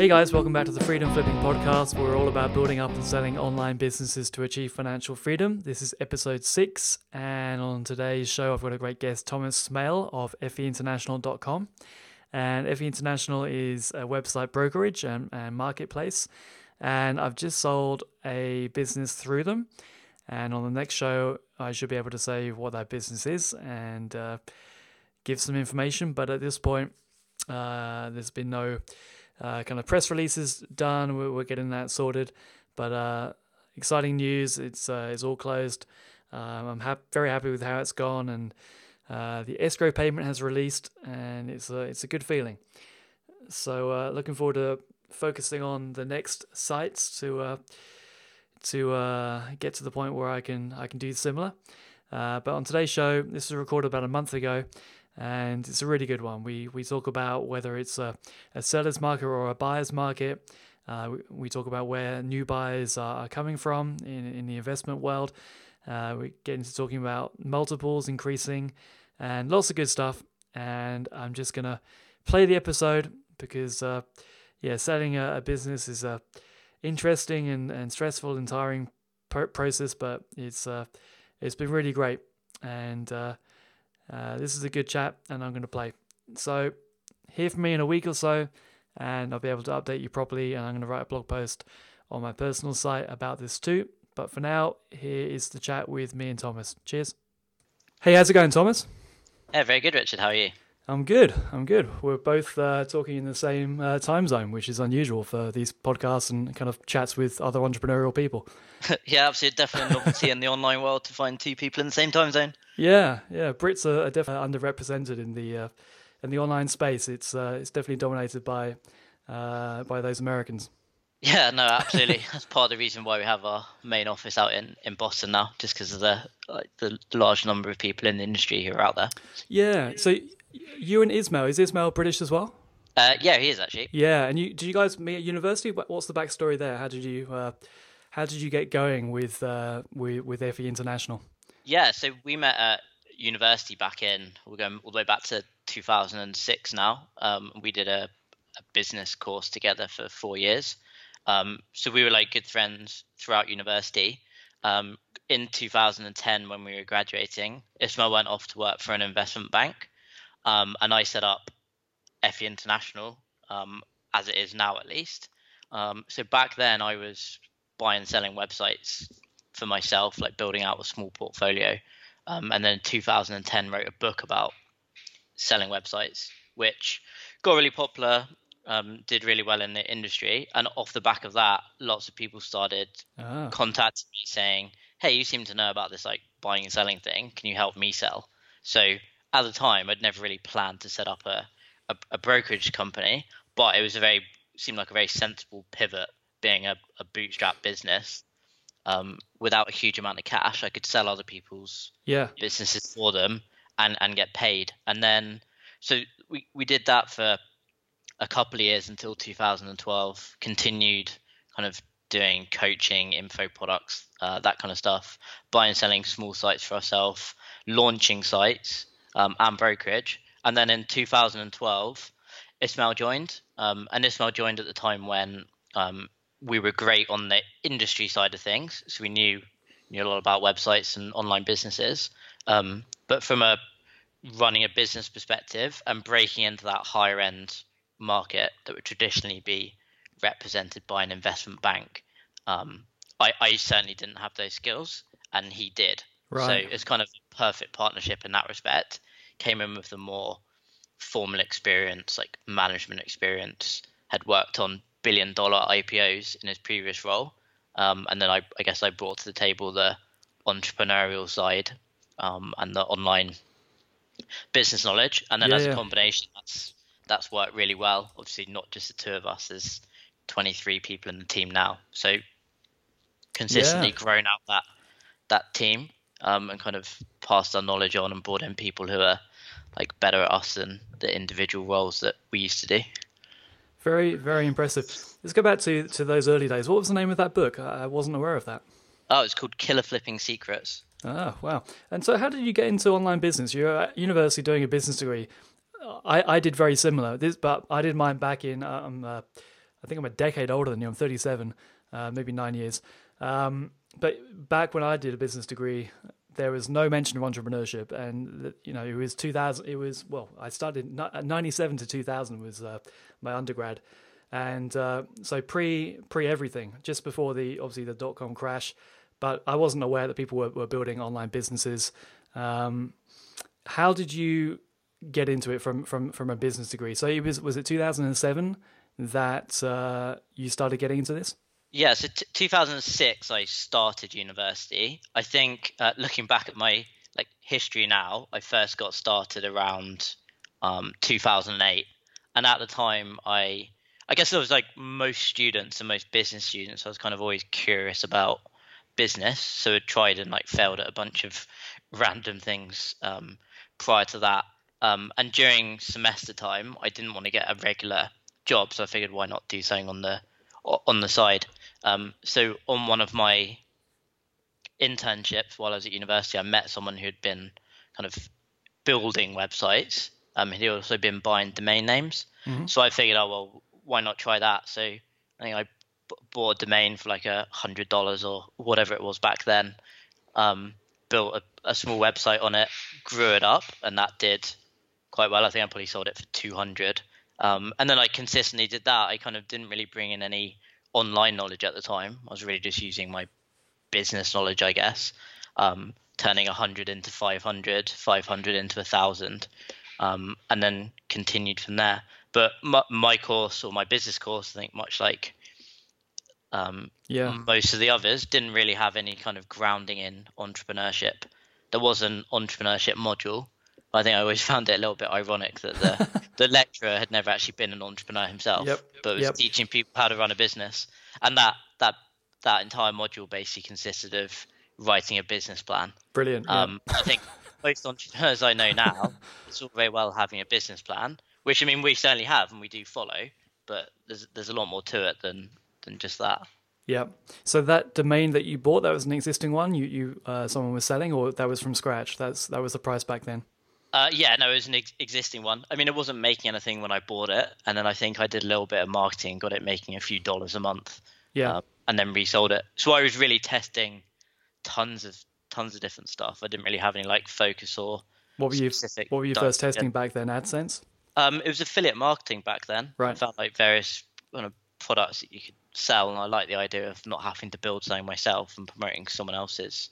Hey guys, welcome back to the Freedom Flipping Podcast, where we're all about building up and selling online businesses to achieve financial freedom. This is episode 6, and on today's show I've got a great guest, Thomas Smale of FEInternational.com. And FE International is a website brokerage and marketplace, and I've just sold a business through them, and on the next show I should be able to say what that business is and give some information. But at this point there's been no kind of press releases done. We're getting that sorted, but exciting news. It's all closed. I'm very happy with how it's gone, and the escrow payment has released, and it's a good feeling. So looking forward to focusing on the next sites to get to the point where I can do similar. But on today's show, this was recorded about a month ago, and it's a really good one. We talk about whether it's a seller's market or a buyer's market. We talk about where new buyers are coming from in the investment world. We get into talking about multiples increasing and lots of good stuff. And I'm just going to play the episode because, selling a business is a interesting and stressful and tiring process, but it's been really great. And this is a good chat, and I'm going to play. So hear from me in a week or so, and I'll be able to update you properly, and I'm going to write a blog post on my personal site about this too. But for now, here is the chat with me and Thomas. Cheers. Hey, how's it going, Thomas? Yeah, very good, Richard. How are you? I'm good. We're both talking in the same time zone, which is unusual for these podcasts and kind of chats with other entrepreneurial people. Yeah, absolutely. Definitely a novelty in the online world to find two people in the same time zone. Yeah. Brits are definitely underrepresented in the online space. It's definitely dominated by those Americans. Yeah, no, absolutely. That's part of the reason why we have our main office out in Boston now, just because of the large number of people in the industry who are out there. Yeah. So you and Ismail, is Ismail British as well? Yeah, he is actually. Yeah, and did you guys meet at university? What's the backstory there? How did you get going with FE International? Yeah, so we met at university back in, we're going all the way back to 2006 now. We did a business course together for 4 years. So we were like good friends throughout university. In 2010, when we were graduating, Ismail went off to work for an investment bank. And I set up FE International, as it is now at least. So back then I was buying and selling websites for myself, like building out a small portfolio. And then in 2010 wrote a book about selling websites, which got really popular, did really well in the industry. And off the back of that, lots of people started contacting me saying, hey, you seem to know about this like buying and selling thing. Can you help me sell? So at the time, I'd never really planned to set up a brokerage company, but it was seemed like a very sensible pivot, being a bootstrap business. Without a huge amount of cash, I could sell other people's businesses for them and get paid. And then, so we did that for a couple of years until 2012, continued kind of doing coaching, info products, that kind of stuff, buying and selling small sites for ourselves, launching sites, and brokerage. And then in 2012, Ismail joined, and Ismail joined at the time when we were great on the industry side of things. So we knew a lot about websites and online businesses, but from a running a business perspective and breaking into that higher end market that would traditionally be represented by an investment bank, I certainly didn't have those skills, and he did. Right. So it's kind of a perfect partnership in that respect. Came in with the more formal experience, like management experience, had worked on billion-dollar IPOs in his previous role. And then I guess I brought to the table the entrepreneurial side and the online business knowledge. And then a combination, that's worked really well. Obviously, not just the two of us. There's 23 people in the team now. So consistently grown out that team. And kind of passed our knowledge on and brought in people who are like better at us than the individual roles that we used to do. Very, very impressive. Let's go back to those early days. What was the name of that book? I wasn't aware of that. Oh, it's called Killer Flipping Secrets. Oh, wow. And so how did you get into online business? You're at university doing a business degree. I did very similar, but I did mine back in I think I'm a decade older than you. I'm 37, maybe 9 years. But back when I did a business degree, there was no mention of entrepreneurship. And, you know, it was 2000. It was, well, I started 97 to 2000 was my undergrad. And so pre everything, just before the dot-com crash. But I wasn't aware that people were building online businesses. How did you get into it from a business degree? So it was it 2007 that you started getting into this? Yeah, so 2006 I started university. I think looking back at my history now, I first got started around 2008, and at the time I guess it was like most students and most business students, I was kind of always curious about business, so I tried and failed at a bunch of random things prior to that. And during semester time, I didn't want to get a regular job, so I figured why not do something on the side. So on one of my internships while I was at university, I met someone who had been kind of building websites. He'd also been buying domain names. Mm-hmm. So I figured, oh, well, why not try that? So I think I bought a domain for like $100 or whatever it was back then, built a small website on it, grew it up, and that did quite well. I think I probably sold it for $200. And then I consistently did that. I kind of didn't really bring in any online knowledge at the time. I was really just using my business knowledge, I guess, turning 100 into 500, 500 into 1,000, and then continued from there. But my course, or my business course, I think much like most of the others, didn't really have any kind of grounding in entrepreneurship. There was an entrepreneurship module. I think I always found it a little bit ironic that the lecturer had never actually been an entrepreneur himself, but was teaching people how to run a business. And that entire module basically consisted of writing a business plan. Brilliant. I think most entrepreneurs I know now, it's all very well having a business plan, which, I mean, we certainly have and we do follow, but there's a lot more to it than just that. Yeah. So that domain that you bought, that was an existing one you someone was selling, or that was from scratch? That was the price back then? No, it was an existing one. I mean, it wasn't making anything when I bought it. And then I think I did a little bit of marketing, got it making a few dollars a month, and then resold it. So I was really testing tons of different stuff. I didn't really have any focus or specific. What were you first testing back then? AdSense? It was affiliate marketing back then. Right. I found various products that you could sell. And I liked the idea of not having to build something myself and promoting someone else's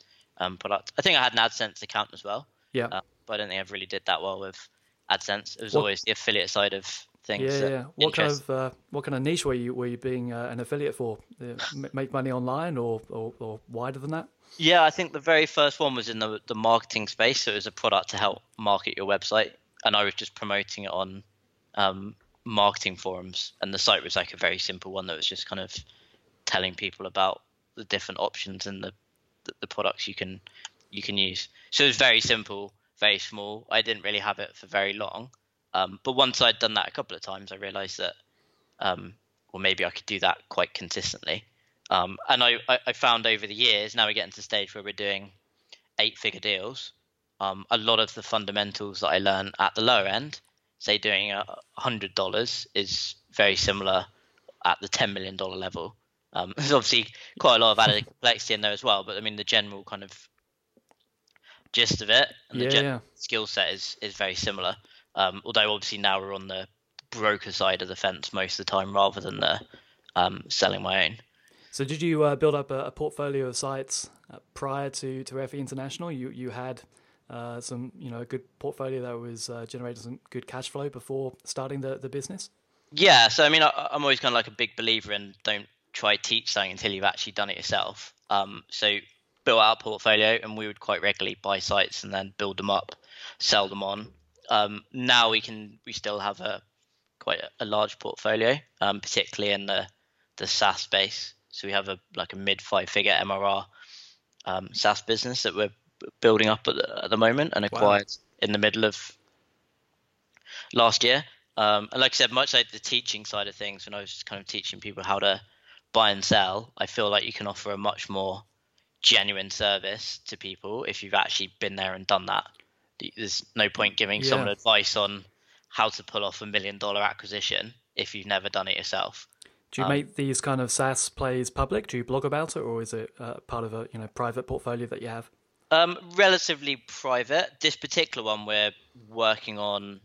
product. I think I had an AdSense account as well. Yeah. But I don't think I've really did that well with AdSense. It was always the affiliate side of things. Yeah. What kind of niche were you being an affiliate for? Make money online or wider than that? Yeah, I think the very first one was in the marketing space. So it was a product to help market your website, and I was just promoting it on marketing forums. And the site was a very simple one that was just kind of telling people about the different options and the products you can use. So it was very simple. Very small. I didn't really have it for very long. But once I'd done that a couple of times, I realized that, maybe I could do that quite consistently. And I found over the years, now we're getting to the stage where we're doing 8-figure deals. A lot of the fundamentals that I learned at the lower end, say doing $100, is very similar at the $10 million level. There's obviously quite a lot of added complexity in there as well. But I mean, the general kind of gist of it and the skill set is very similar, although obviously now we're on the broker side of the fence most of the time rather than the selling my own. So did you build up a portfolio of sites prior to FE International? You had some a good portfolio that was generating some good cash flow before starting the business? Yeah, so I mean I'm always kind of a big believer in don't try teach something until you've actually done it yourself. So built our portfolio, and we would quite regularly buy sites and then build them up, sell them on. Now we still have quite a large portfolio, particularly in the SaaS space. So we have a mid 5-figure MRR SaaS business that we're building up at the moment and acquired in the middle of last year. And like I said, much like the teaching side of things, when I was kind of teaching people how to buy and sell, I feel like you can offer a much more genuine service to people if you've actually been there and done that. There's no point giving someone advice on how to pull off $1 million acquisition if you've never done it yourself. Do you make these kind of SaaS plays public? Do you blog about it, or is it part of a private portfolio that you have? Relatively private. This particular one we're working on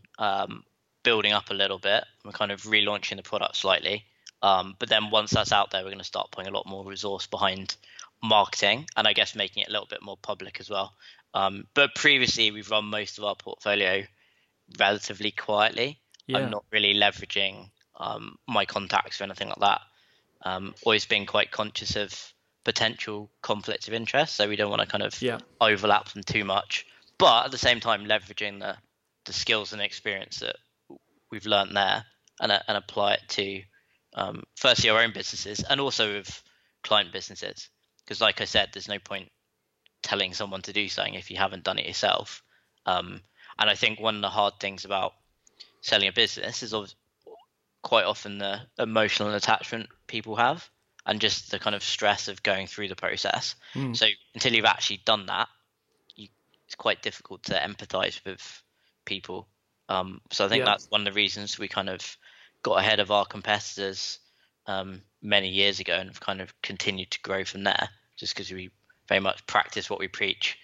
building up a little bit. We're kind of relaunching the product slightly. But then once that's out there, we're going to start putting a lot more resource behind marketing and I guess making it a little bit more public as well. But previously, we've run most of our portfolio relatively quietly. Yeah. I'm not really leveraging my contacts or anything like that. Always been quite conscious of potential conflicts of interest, so we don't want to kind of overlap them too much. But at the same time, leveraging the skills and experience that we've learned there and apply it to firstly our own businesses and also with client businesses. Because like I said, there's no point telling someone to do something if you haven't done it yourself. And I think one of the hard things about selling a business is quite often the emotional attachment people have and just the kind of stress of going through the process. Mm. So until you've actually done that, it's quite difficult to empathize with people. So I think that's one of the reasons we kind of got ahead of our competitors many years ago and have kind of continued to grow from there, just because we very much practice what we preach.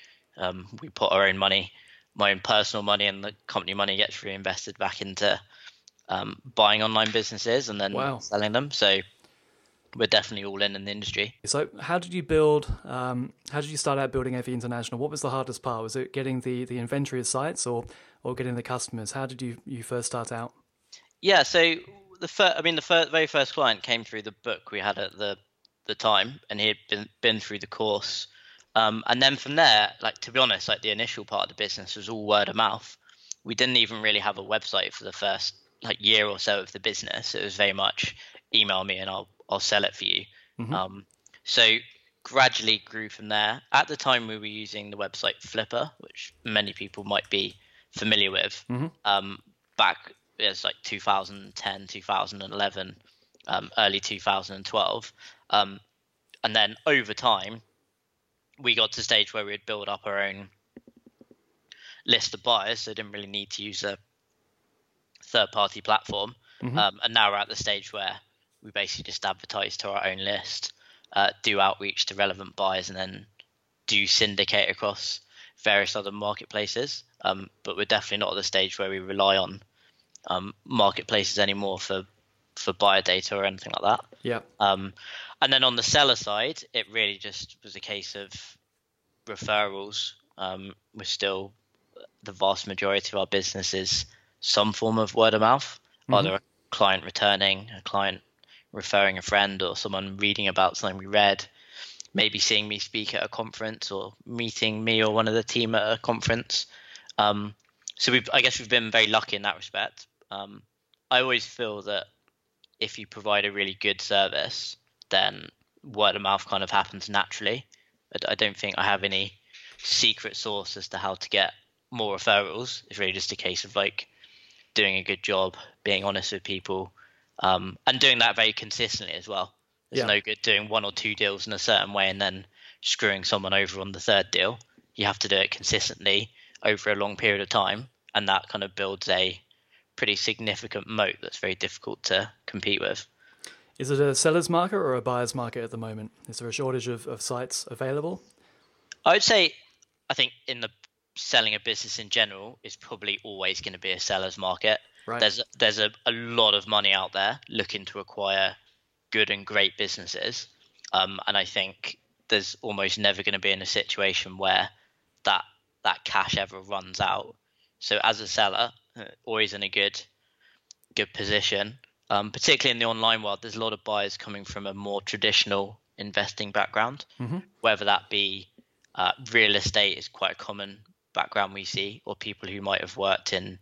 We put our own money, my own personal money, and the company money gets reinvested back into buying online businesses and then selling them. So we're definitely all in the industry. So how did you start out building FE International? What was the hardest part? Was it getting the inventory of sites or getting the customers? How did you first start out? Yeah, so very first client came through the book we had at the time, and he had been through the course. And then from there, to be honest, the initial part of the business was all word of mouth. We didn't even really have a website for the first year or so of the business. It was very much email me and I'll sell it for you. Mm-hmm. So gradually grew from there. At the time, we were using the website Flipper, which many people might be familiar with. Mm-hmm. Back it was 2010, 2011, early 2012. And then over time, we got to a stage where we'd build up our own list of buyers, so didn't really need to use a third-party platform. Mm-hmm. And now we're at the stage where we basically just advertise to our own list, do outreach to relevant buyers, and then do syndicate across various other marketplaces. But we're definitely not at the stage where we rely on marketplaces anymore for buyer data or anything like that. Yeah. And then on the seller side, it really just was a case of referrals. We're still the vast majority of our business is some form of word of mouth, mm-hmm. either a client returning, a client referring a friend, or someone reading about something we read, maybe seeing me speak at a conference or meeting me or one of the team at a conference. So I guess we've been very lucky in that respect. I always feel that if you provide a really good service, then word of mouth kind of happens naturally. I don't think I have any secret sauce as to how to get more referrals. It's really just a case of doing a good job, being honest with people, and doing that very consistently as well. It's no good doing one or two deals in a certain way and then screwing someone over on the third deal. You have to do it consistently over a long period of time, and that kind of builds a pretty significant moat that's very difficult to compete with. Is it a seller's market or a buyer's market at the moment? Is there a shortage of sites available? I think in the selling a business in general is probably always going to be a seller's market. Right. There's a lot of money out there looking to acquire good and great businesses. And I think there's almost never going to be in a situation where that cash ever runs out. So as a seller, always in a good position. Particularly in the online world, there's a lot of buyers coming from a more traditional investing background, mm-hmm. whether that be real estate is quite a common background we see, or people who might have worked in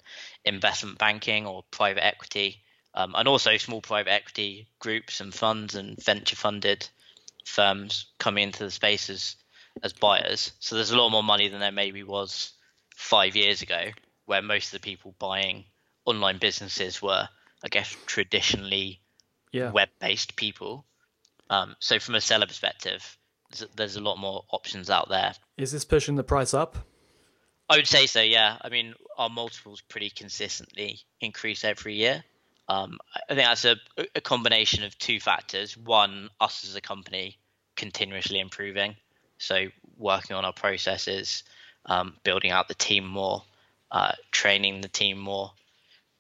investment banking or private equity, and also small private equity groups and funds and venture funded firms coming into the space as buyers. So there's a lot more money than there maybe was 5 years ago, where most of the people buying online businesses were, I guess, traditionally web-based people. So from a seller perspective, there's a lot more options out there. Is this pushing the price up? I would say so, yeah. I mean, our multiples pretty consistently increase every year. I think that's a combination of two factors. One, us as a company continuously improving, so working on our processes, building out the team more, training the team more,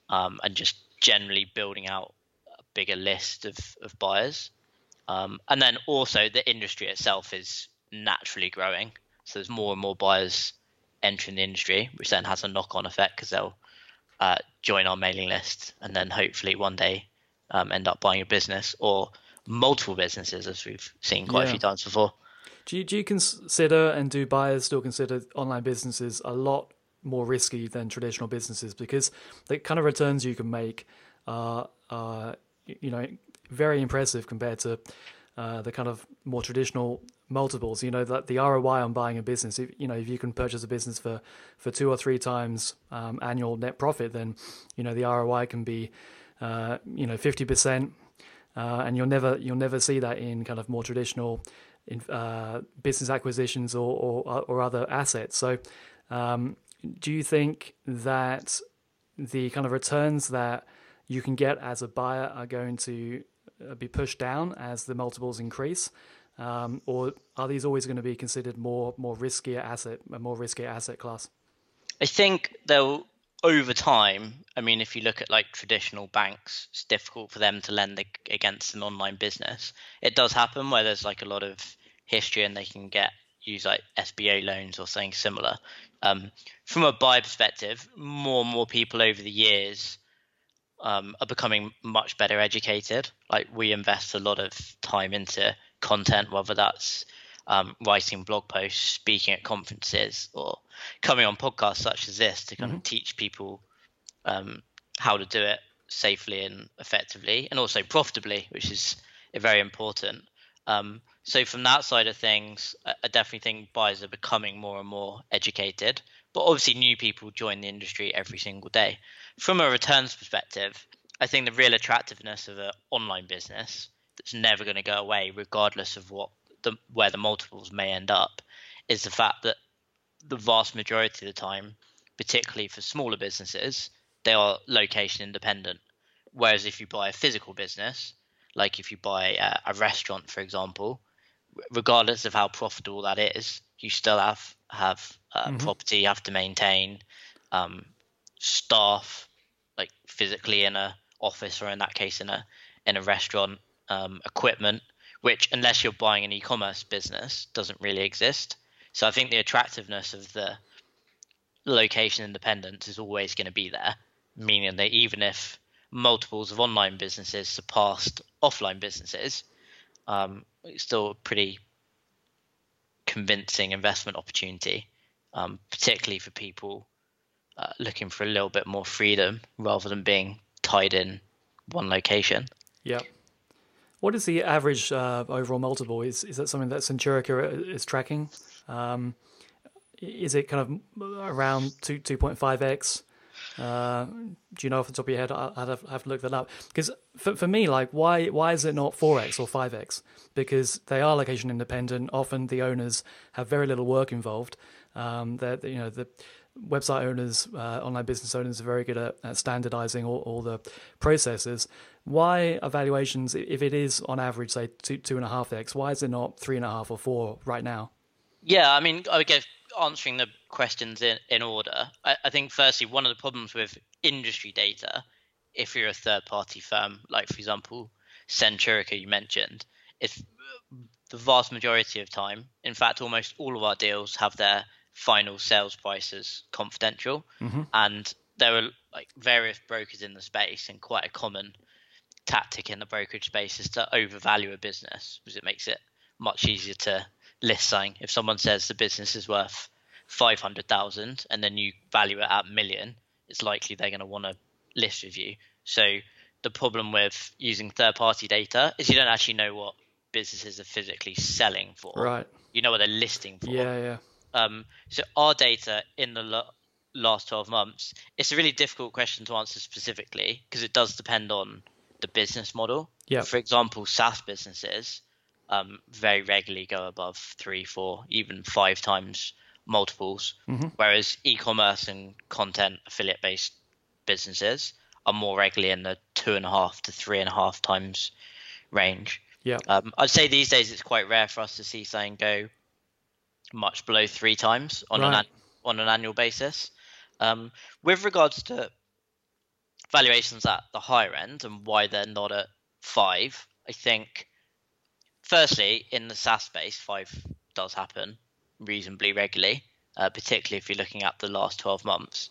and just generally building out a bigger list of buyers. And then also the industry itself is naturally growing. So there's more and more buyers entering the industry, which then has a knock-on effect because they'll join our mailing list and then hopefully one day end up buying a business or multiple businesses, as we've seen quite a few times before. Do you consider, and do buyers still consider online businesses a lot more risky than traditional businesses because the kind of returns you can make are very impressive compared to the kind of more traditional multiples, that the ROI on buying a business, if you can purchase a business for 2 or 3 times annual net profit, then, the ROI can be, 50%, and you'll never see that in kind of more traditional business acquisitions or other assets. So, do you think that the kind of returns that you can get as a buyer are going to be pushed down as the multiples increase, or are these always going to be considered a more riskier asset class? I think they'll, over time, if you look at like traditional banks, it's difficult for them to lend against an online business. It does happen where there's like a lot of history and they can use like SBA loans or something similar. From a buyer perspective, more and more people over the years are becoming much better educated. Like we invest a lot of time into content, whether that's writing blog posts, speaking at conferences, or coming on podcasts such as this to kind of teach people how to do it safely and effectively and also profitably, which is very important. So from that side of things, I definitely think buyers are becoming more and more educated, but obviously new people join the industry every single day. From a returns perspective, I think the real attractiveness of an online business that's never going to go away, regardless of where the multiples may end up, is the fact that the vast majority of the time, particularly for smaller businesses, they are location independent. Whereas if you buy a physical business, like if you buy a restaurant, for example, regardless of how profitable that is, you still have property you have to maintain, staff, like physically in an office or in that case in a restaurant, equipment, which unless you're buying an e-commerce business doesn't really exist. So I think the attractiveness of the location independence is always going to be there, meaning that even if multiples of online businesses surpassed offline businesses, it's still a pretty convincing investment opportunity, particularly for people looking for a little bit more freedom rather than being tied in one location. Yeah. What is the average overall multiple? Is that something that Centurica is tracking? Is it kind of around 2.5x? Do you know off the top of your head? I'd have to look that up, because for me, like why is it not 4x or 5x? Because they are location independent. Often the owners have very little work involved. That the website owners, online business owners are very good at standardizing all the processes. Why are valuations, if it is on average say 2.5x, why is it not 3.5 or 4 right now? Yeah, I guess answering the questions in order, I think firstly one of the problems with industry data, if you're a third party firm, like for example Centurica you mentioned, it's the vast majority of time, in fact almost all of our deals have their final sales prices confidential, and there are like various brokers in the space, and quite a common tactic in the brokerage space is to overvalue a business because it makes it much easier to list something. If someone says the business is worth 500,000 and then you value it at $1 million, it's likely they're going to want to list with you. So the problem with using third-party data is you don't actually know what businesses are physically selling for. Right. You know what they're listing for. Yeah. So our data in the last 12 months, it's a really difficult question to answer specifically because it does depend on the business model. Yeah. For example, SaaS businesses very regularly go above 3, 4, even 5 times multiples, whereas e-commerce and content affiliate-based businesses are more regularly in the 2.5 to 3.5 times range. Yeah. I'd say these days it's quite rare for us to see something go much below 3 times on an annual basis. With regards to valuations at the higher end and why they're not at 5, I think firstly in the SaaS space 5 does happen reasonably regularly, particularly if you're looking at the last 12 months.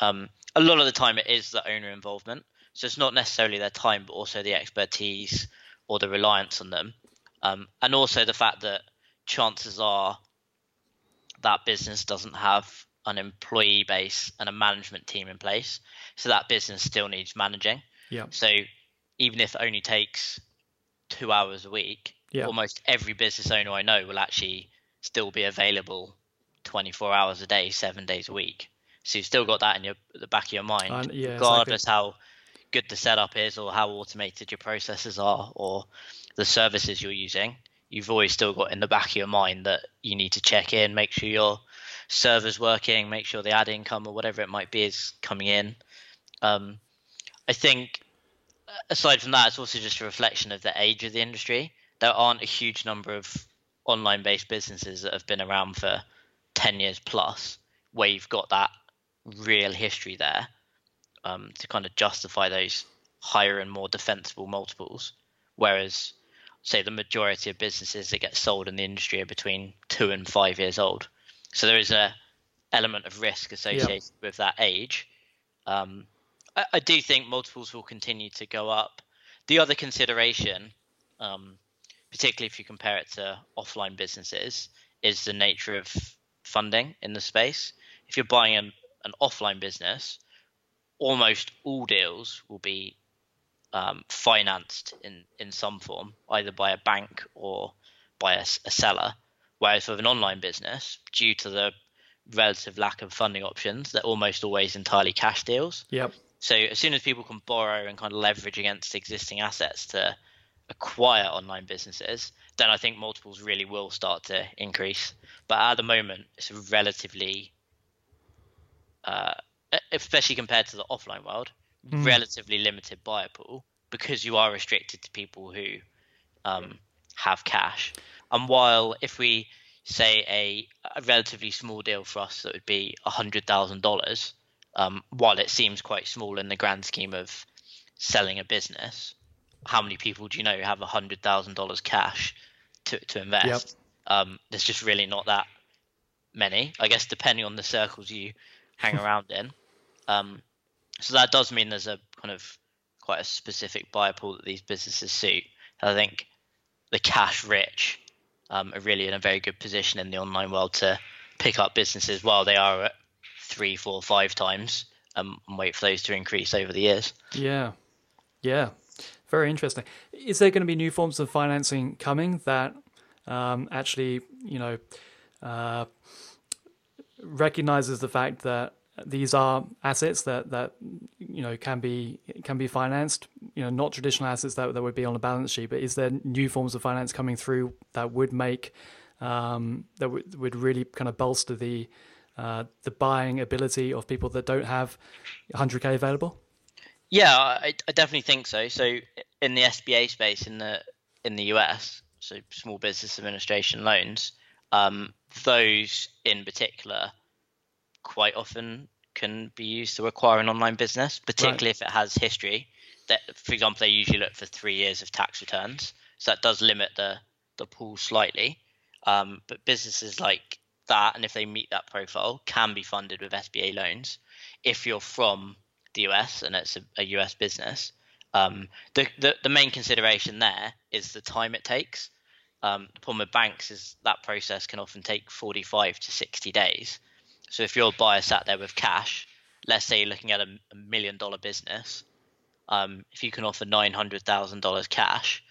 A lot of the time it is the owner involvement, so it's not necessarily their time but also the expertise or the reliance on them, and also the fact that chances are that business doesn't have an employee base and a management team in place, so that business still needs managing. Yeah. So even if it only takes 2 hours a week, yeah, almost every business owner I know will actually still be available 24 hours a day, 7 days a week. So you've still got that in the back of your mind, yeah, regardless exactly. How good the setup is or how automated your processes are or the services you're using. You've always still got in the back of your mind that you need to check in, make sure your server's working, make sure the ad income or whatever it might be is coming in. I think aside from that, it's also just a reflection of the age of the industry. There aren't a huge number of online-based businesses that have been around for 10 years plus where you've got that real history there, to kind of justify those higher and more defensible multiples, whereas say the majority of businesses that get sold in the industry are between 2 and 5 years old. So there is an element of risk associated with that age. I do think multiples will continue to go up. The other consideration, particularly if you compare it to offline businesses, is the nature of funding in the space. If you're buying an offline business, almost all deals will be financed in some form, either by a bank or by a seller. Whereas with an online business, due to the relative lack of funding options, they're almost always entirely cash deals. Yep. So as soon as people can borrow and kind of leverage against existing assets to acquire online businesses, then I think multiples really will start to increase. But at the moment, it's a relatively, especially compared to the offline world, relatively limited buyer pool because you are restricted to people who have cash. And while if we say a relatively small deal for us that would be $100,000, while it seems quite small in the grand scheme of selling a business, how many people do you know have $100,000 cash to invest? Yep. There's just really not that many, I guess, depending on the circles you hang around in. So that does mean there's a kind of quite a specific buyer pool that these businesses suit. I think the cash rich are really in a very good position in the online world to pick up businesses while they are at 3, 4, 5 times and wait for those to increase over the years. Yeah. Very interesting. Is there going to be new forms of financing coming that actually, recognizes the fact that these are assets that can be financed, not traditional assets that would be on a balance sheet, but is there new forms of finance coming through that would make that would really kind of bolster the buying ability of people that don't have 100k available? Yeah, I definitely think so. So in the SBA space in the US, so small business administration loans, those in particular quite often can be used to acquire an online business, particularly if it has history. That, for example, they usually look for 3 years of tax returns, so that does limit the pool slightly. But businesses like that, and if they meet that profile, can be funded with SBA loans. If you're from the US and it's a US business, the main consideration there is the time it takes. The problem with banks is that process can often take 45 to 60 days. So if your buyer sat there with cash, let's say you're looking at a $1 million business, if you can offer $900,000 cash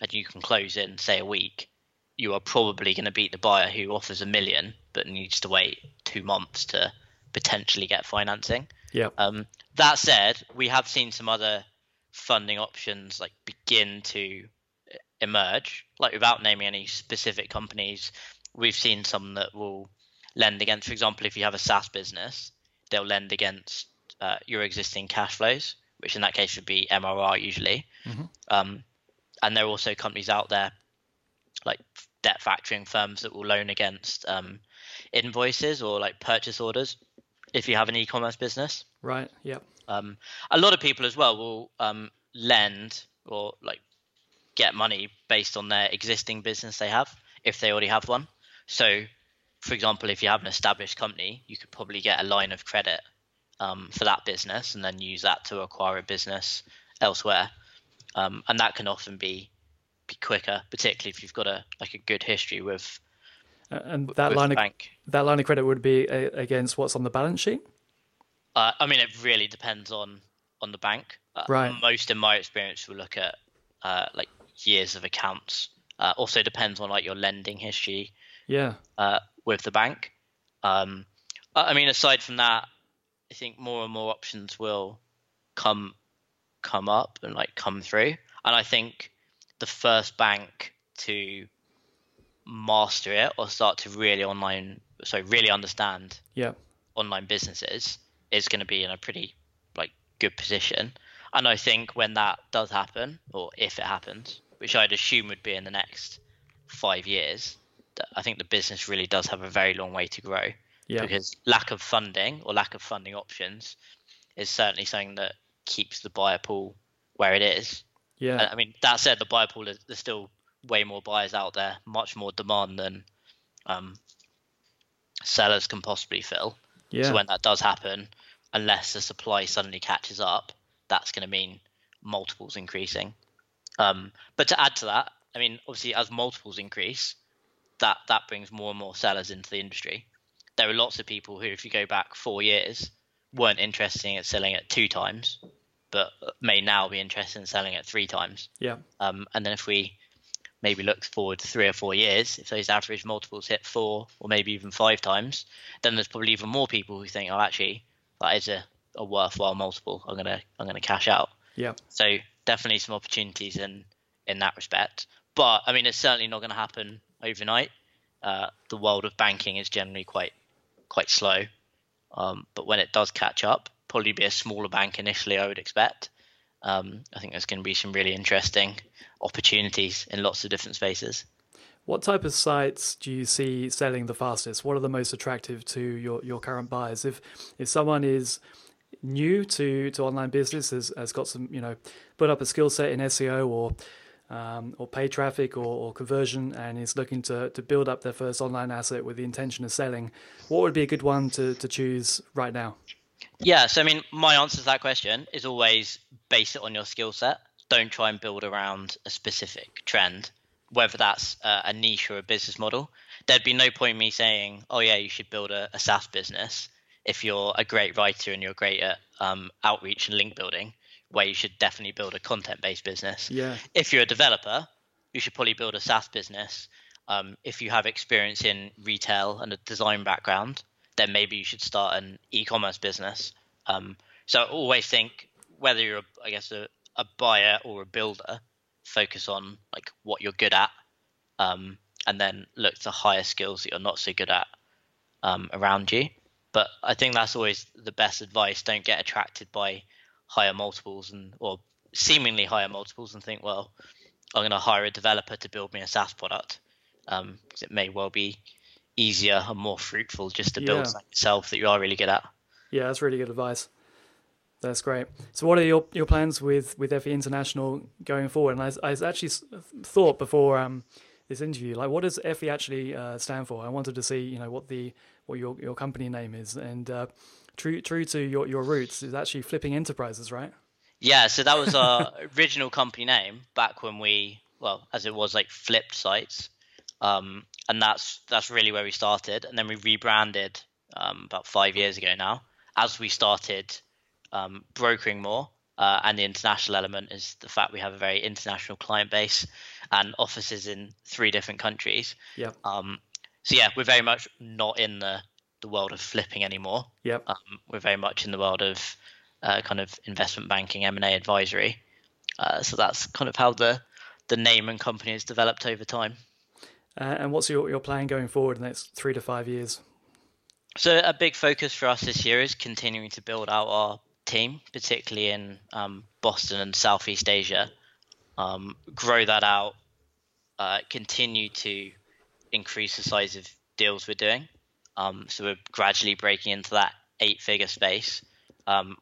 and you can close in, say, a week, you are probably going to beat the buyer who offers $1 million but needs to wait 2 months to potentially get financing. Yeah. That said, we have seen some other funding options like begin to emerge. Like without naming any specific companies, we've seen some that will lend against, for example, if you have a SaaS business, they'll lend against your existing cash flows which in that case should be MRR usually. Mm-hmm. And there are also companies out there like debt factoring firms that will loan against invoices or like purchase orders if you have an e-commerce business. Right. Yeah. A lot of people as well will lend or like get money based on their existing business they have if they already have one. So, for example, if you have an established company, you could probably get a line of credit for that business and then use that to acquire a business elsewhere. And that can often be quicker, particularly if you've got a good history with that line of credit would be against what's on the balance sheet. I mean, it really depends on the bank. Right. Most, in my experience, will look at years of accounts. Also depends on your lending history. Yeah. With the bank. I mean, aside from that, I think more and more options will come up and come through. And I think the first bank to master it or start to really understand online businesses is going to be in a pretty good position. And I think when that does happen, or if it happens, which I'd assume would be in the next 5 years, I think the business really does have a very long way to grow. Yeah. Because lack of funding options is certainly something that keeps the buyer pool where it is. Yeah. And, I mean, that said, the buyer pool, there's still way more buyers out there, much more demand than sellers can possibly fill. Yeah. So when that does happen, unless the supply suddenly catches up, that's going to mean multiples increasing. But to add to that, I mean, obviously, as multiples increase, that brings more and more sellers into the industry. There are lots of people who, if you go back 4 years, weren't interested in selling at 2 times, but may now be interested in selling at 3 times. Yeah. And then if we maybe look forward 3 or 4 years, if those average multiples hit 4 or maybe even 5 times, then there's probably even more people who think, oh, actually, that is a worthwhile multiple. I'm gonna cash out. Yeah. So definitely some opportunities in that respect. But I mean, it's certainly not going to happen overnight. The world of banking is generally quite slow. But when it does catch up, probably be a smaller bank initially, I would expect. I think there's going to be some really interesting opportunities in lots of different spaces. What type of sites do you see selling the fastest? What are the most attractive to your current buyers? If someone is new to online business, has got some, put up a skill set in SEO or paid traffic or conversion, and is looking to build up their first online asset with the intention of selling, what would be a good one to choose right now? Yeah, so I mean, my answer to that question is always base it on your skill set. Don't try and build around a specific trend, whether that's a niche or a business model. There'd be no point in me saying, oh yeah, you should build a SaaS business if you're a great writer and you're great at outreach and link building, where you should definitely build a content-based business. Yeah. If you're a developer, you should probably build a SaaS business. If you have experience in retail and a design background, then maybe you should start an e-commerce business. So I always think, whether you're, a buyer or a builder, focus on what you're good at, and then look to higher skills that you're not so good at around you. But I think that's always the best advice. Don't get attracted by higher multiples or seemingly higher multiples and think, well, I'm going to hire a developer to build me a SaaS product. Because it may well be easier and more fruitful just to build something yourself that you are really good at. Yeah, that's really good advice. That's great. So what are your plans with FE International going forward? And I actually thought before this interview, what does FE actually stand for? I wanted to see, what your company name is. And true to your roots, is actually Flipping Enterprises, right? Yeah, so that was our original company name back when flipped sites. And that's really where we started. And then we rebranded about 5 years ago now, as we started brokering more. And the international element is the fact we have a very international client base and offices in 3 different countries. Yeah. So yeah, we're very much not in the world of flipping anymore. Yeah. We're very much in the world of kind of investment banking, M&A advisory. So that's kind of how the name and company has developed over time. And what's your plan going forward in the next 3 to 5 years? So a big focus for us this year is continuing to build out our team, particularly in Boston and Southeast Asia, grow that out, continue to increase the size of deals we're doing. So we're gradually breaking into that 8-figure space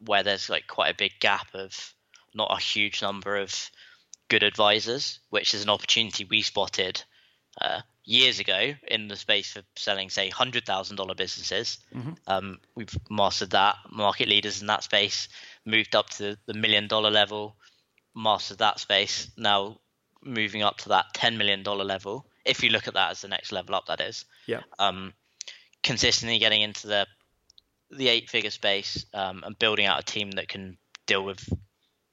where there's like quite a big gap of not a huge number of good advisors, which is an opportunity we spotted years ago in the space for selling, say, $100,000 businesses. Mm-hmm. We've mastered that, market leaders in that space, moved up to the $1 million level, mastered that space, now moving up to that $10 million level, if you look at that as the next level up, that is. Yeah. Consistently getting into the 8-figure space and building out a team that can deal with,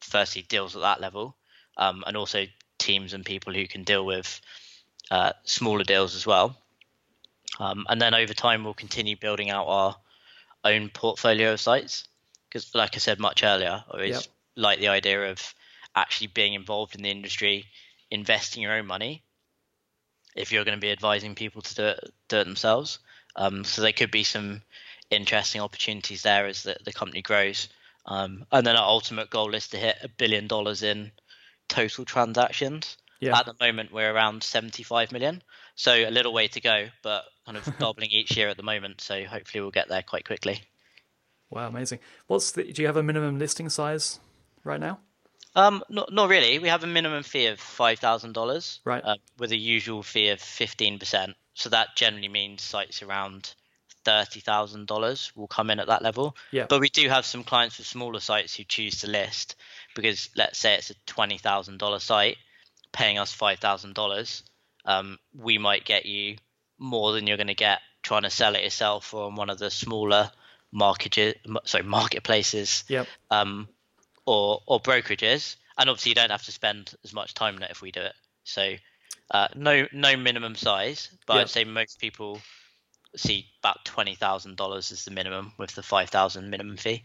firstly, deals at that level, and also teams and people who can deal with smaller deals as well. And then over time, we'll continue building out our own portfolio of sites. Because like I said much earlier, I always like the idea of actually being involved in the industry, investing your own money, if you're going to be advising people to do it themselves. So there could be some interesting opportunities there as the company grows. And then our ultimate goal is to hit $1 billion in total transactions. Yeah. At the moment, we're around 75 million. So a little way to go, but kind of doubling each year at the moment. So hopefully we'll get there quite quickly. Wow, amazing. Do you have a minimum listing size right now? Not really. We have a minimum fee of $5,000, right? With a usual fee of 15%. So that generally means sites around $30,000 will come in at that level. Yeah. But we do have some clients with smaller sites who choose to list because, let's say, it's a $20,000 site paying us $5,000. We might get you more than you're going to get trying to sell it yourself or on one of the smaller marketplaces. Yep. Or brokerages, and obviously you don't have to spend as much time on it if we do it. So no minimum size, but I'd say most people see about $20,000 as the minimum, with the $5,000 minimum fee.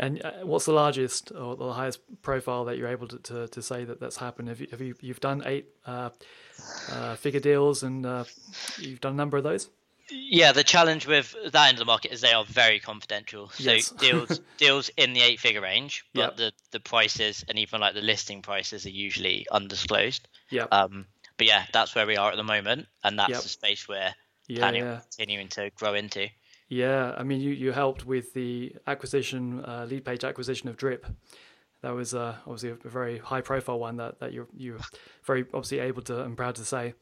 And what's the largest or the highest profile that you're able to say that's happened? Have you've done 8-figure deals, and you've done a number of those? Yeah, the challenge with that end of the market is they are very confidential. So deals in the 8-figure range, but the prices and even like the listing prices are usually undisclosed. Yeah. But yeah, that's where we are at the moment, and that's the space we're continuing to grow into. Yeah, I mean, you helped with the acquisition, Lead Page acquisition of Drip. That was obviously a very high profile one that you're very obviously able to and proud to say.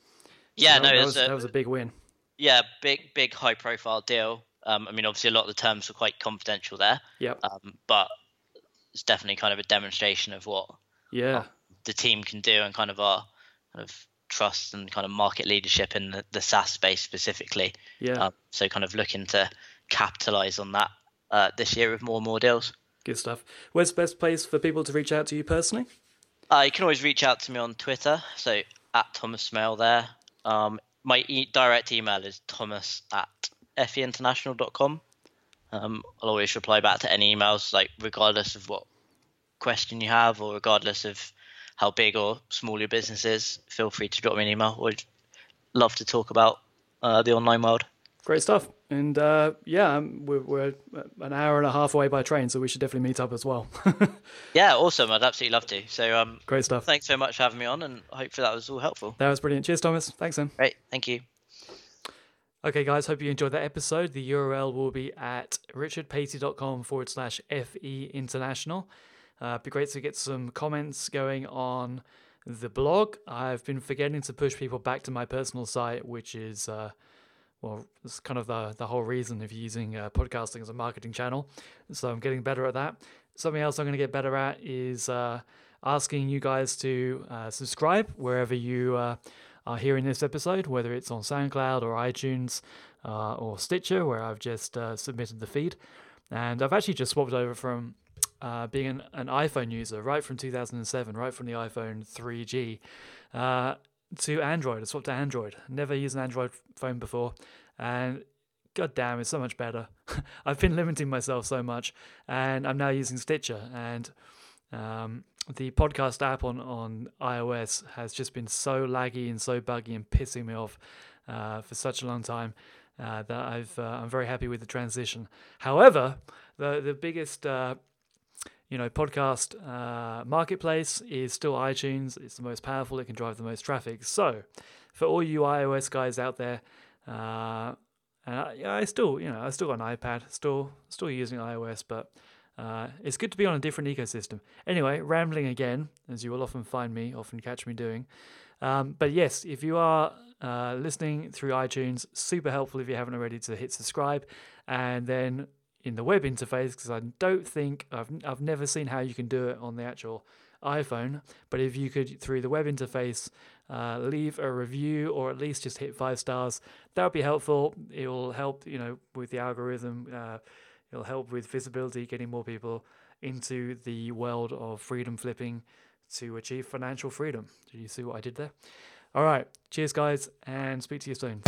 Yeah, so that was a big win. Yeah, big high profile deal. I mean, obviously a lot of the terms were quite confidential there. Yep. But it's definitely kind of a demonstration of what the team can do, and kind of our kind of trust and kind of market leadership in the SaaS space specifically. Yeah. So kind of looking to capitalize on that this year with more and more deals. Good stuff. Where's the best place for people to reach out to you personally? You can always reach out to me on Twitter. So at Thomas Smale there. My direct email is thomas@feinternational.com. I'll always reply back to any emails, like regardless of what question you have or regardless of how big or small your business is. Feel free to drop me an email. I'd love to talk about the online world. Great stuff. And we're an hour and a half away by train, so we should definitely meet up as well. Yeah, awesome. I'd absolutely love to. So great stuff. Thanks so much for having me on, and hopefully that was all helpful. That was brilliant. Cheers, Thomas. Thanks, Sam. Great. Thank you. Okay, guys, hope you enjoyed that episode. The URL will be at richardpatey.com/FE International. It'd be great to get some comments going on the blog. I've been forgetting to push people back to my personal site, which is... well, it's kind of the whole reason of using podcasting as a marketing channel. So I'm getting better at that. Something else I'm going to get better at is asking you guys to subscribe wherever you are hearing this episode, whether it's on SoundCloud or iTunes or Stitcher, where I've just submitted the feed. And I've actually just swapped over from being an iPhone user right from 2007, right from the iPhone 3G. To Android. I swapped to Android. Never used an Android phone before, and goddamn, it's so much better. I've been limiting myself so much, and I'm now using Stitcher, and the podcast app on iOS has just been so laggy and so buggy and pissing me off for such a long time. that I'm very happy with the transition. However, the biggest podcast marketplace is still iTunes. It's the most powerful. It can drive the most traffic. So for all you iOS guys out there, I still got an iPad, still using iOS, but it's good to be on a different ecosystem. Anyway, rambling again, as you will often catch me doing. But yes, if you are listening through iTunes, super helpful if you haven't already to hit subscribe, and then in the web interface, because I don't think I've never seen how you can do it on the actual iPhone, but if you could, through the web interface, leave a review or at least just hit 5 stars, that would be helpful. It will help with the algorithm. It'll help with visibility, getting more people into the world of freedom flipping to achieve financial freedom. Did you see what I did there? All right, cheers guys, and speak to you soon.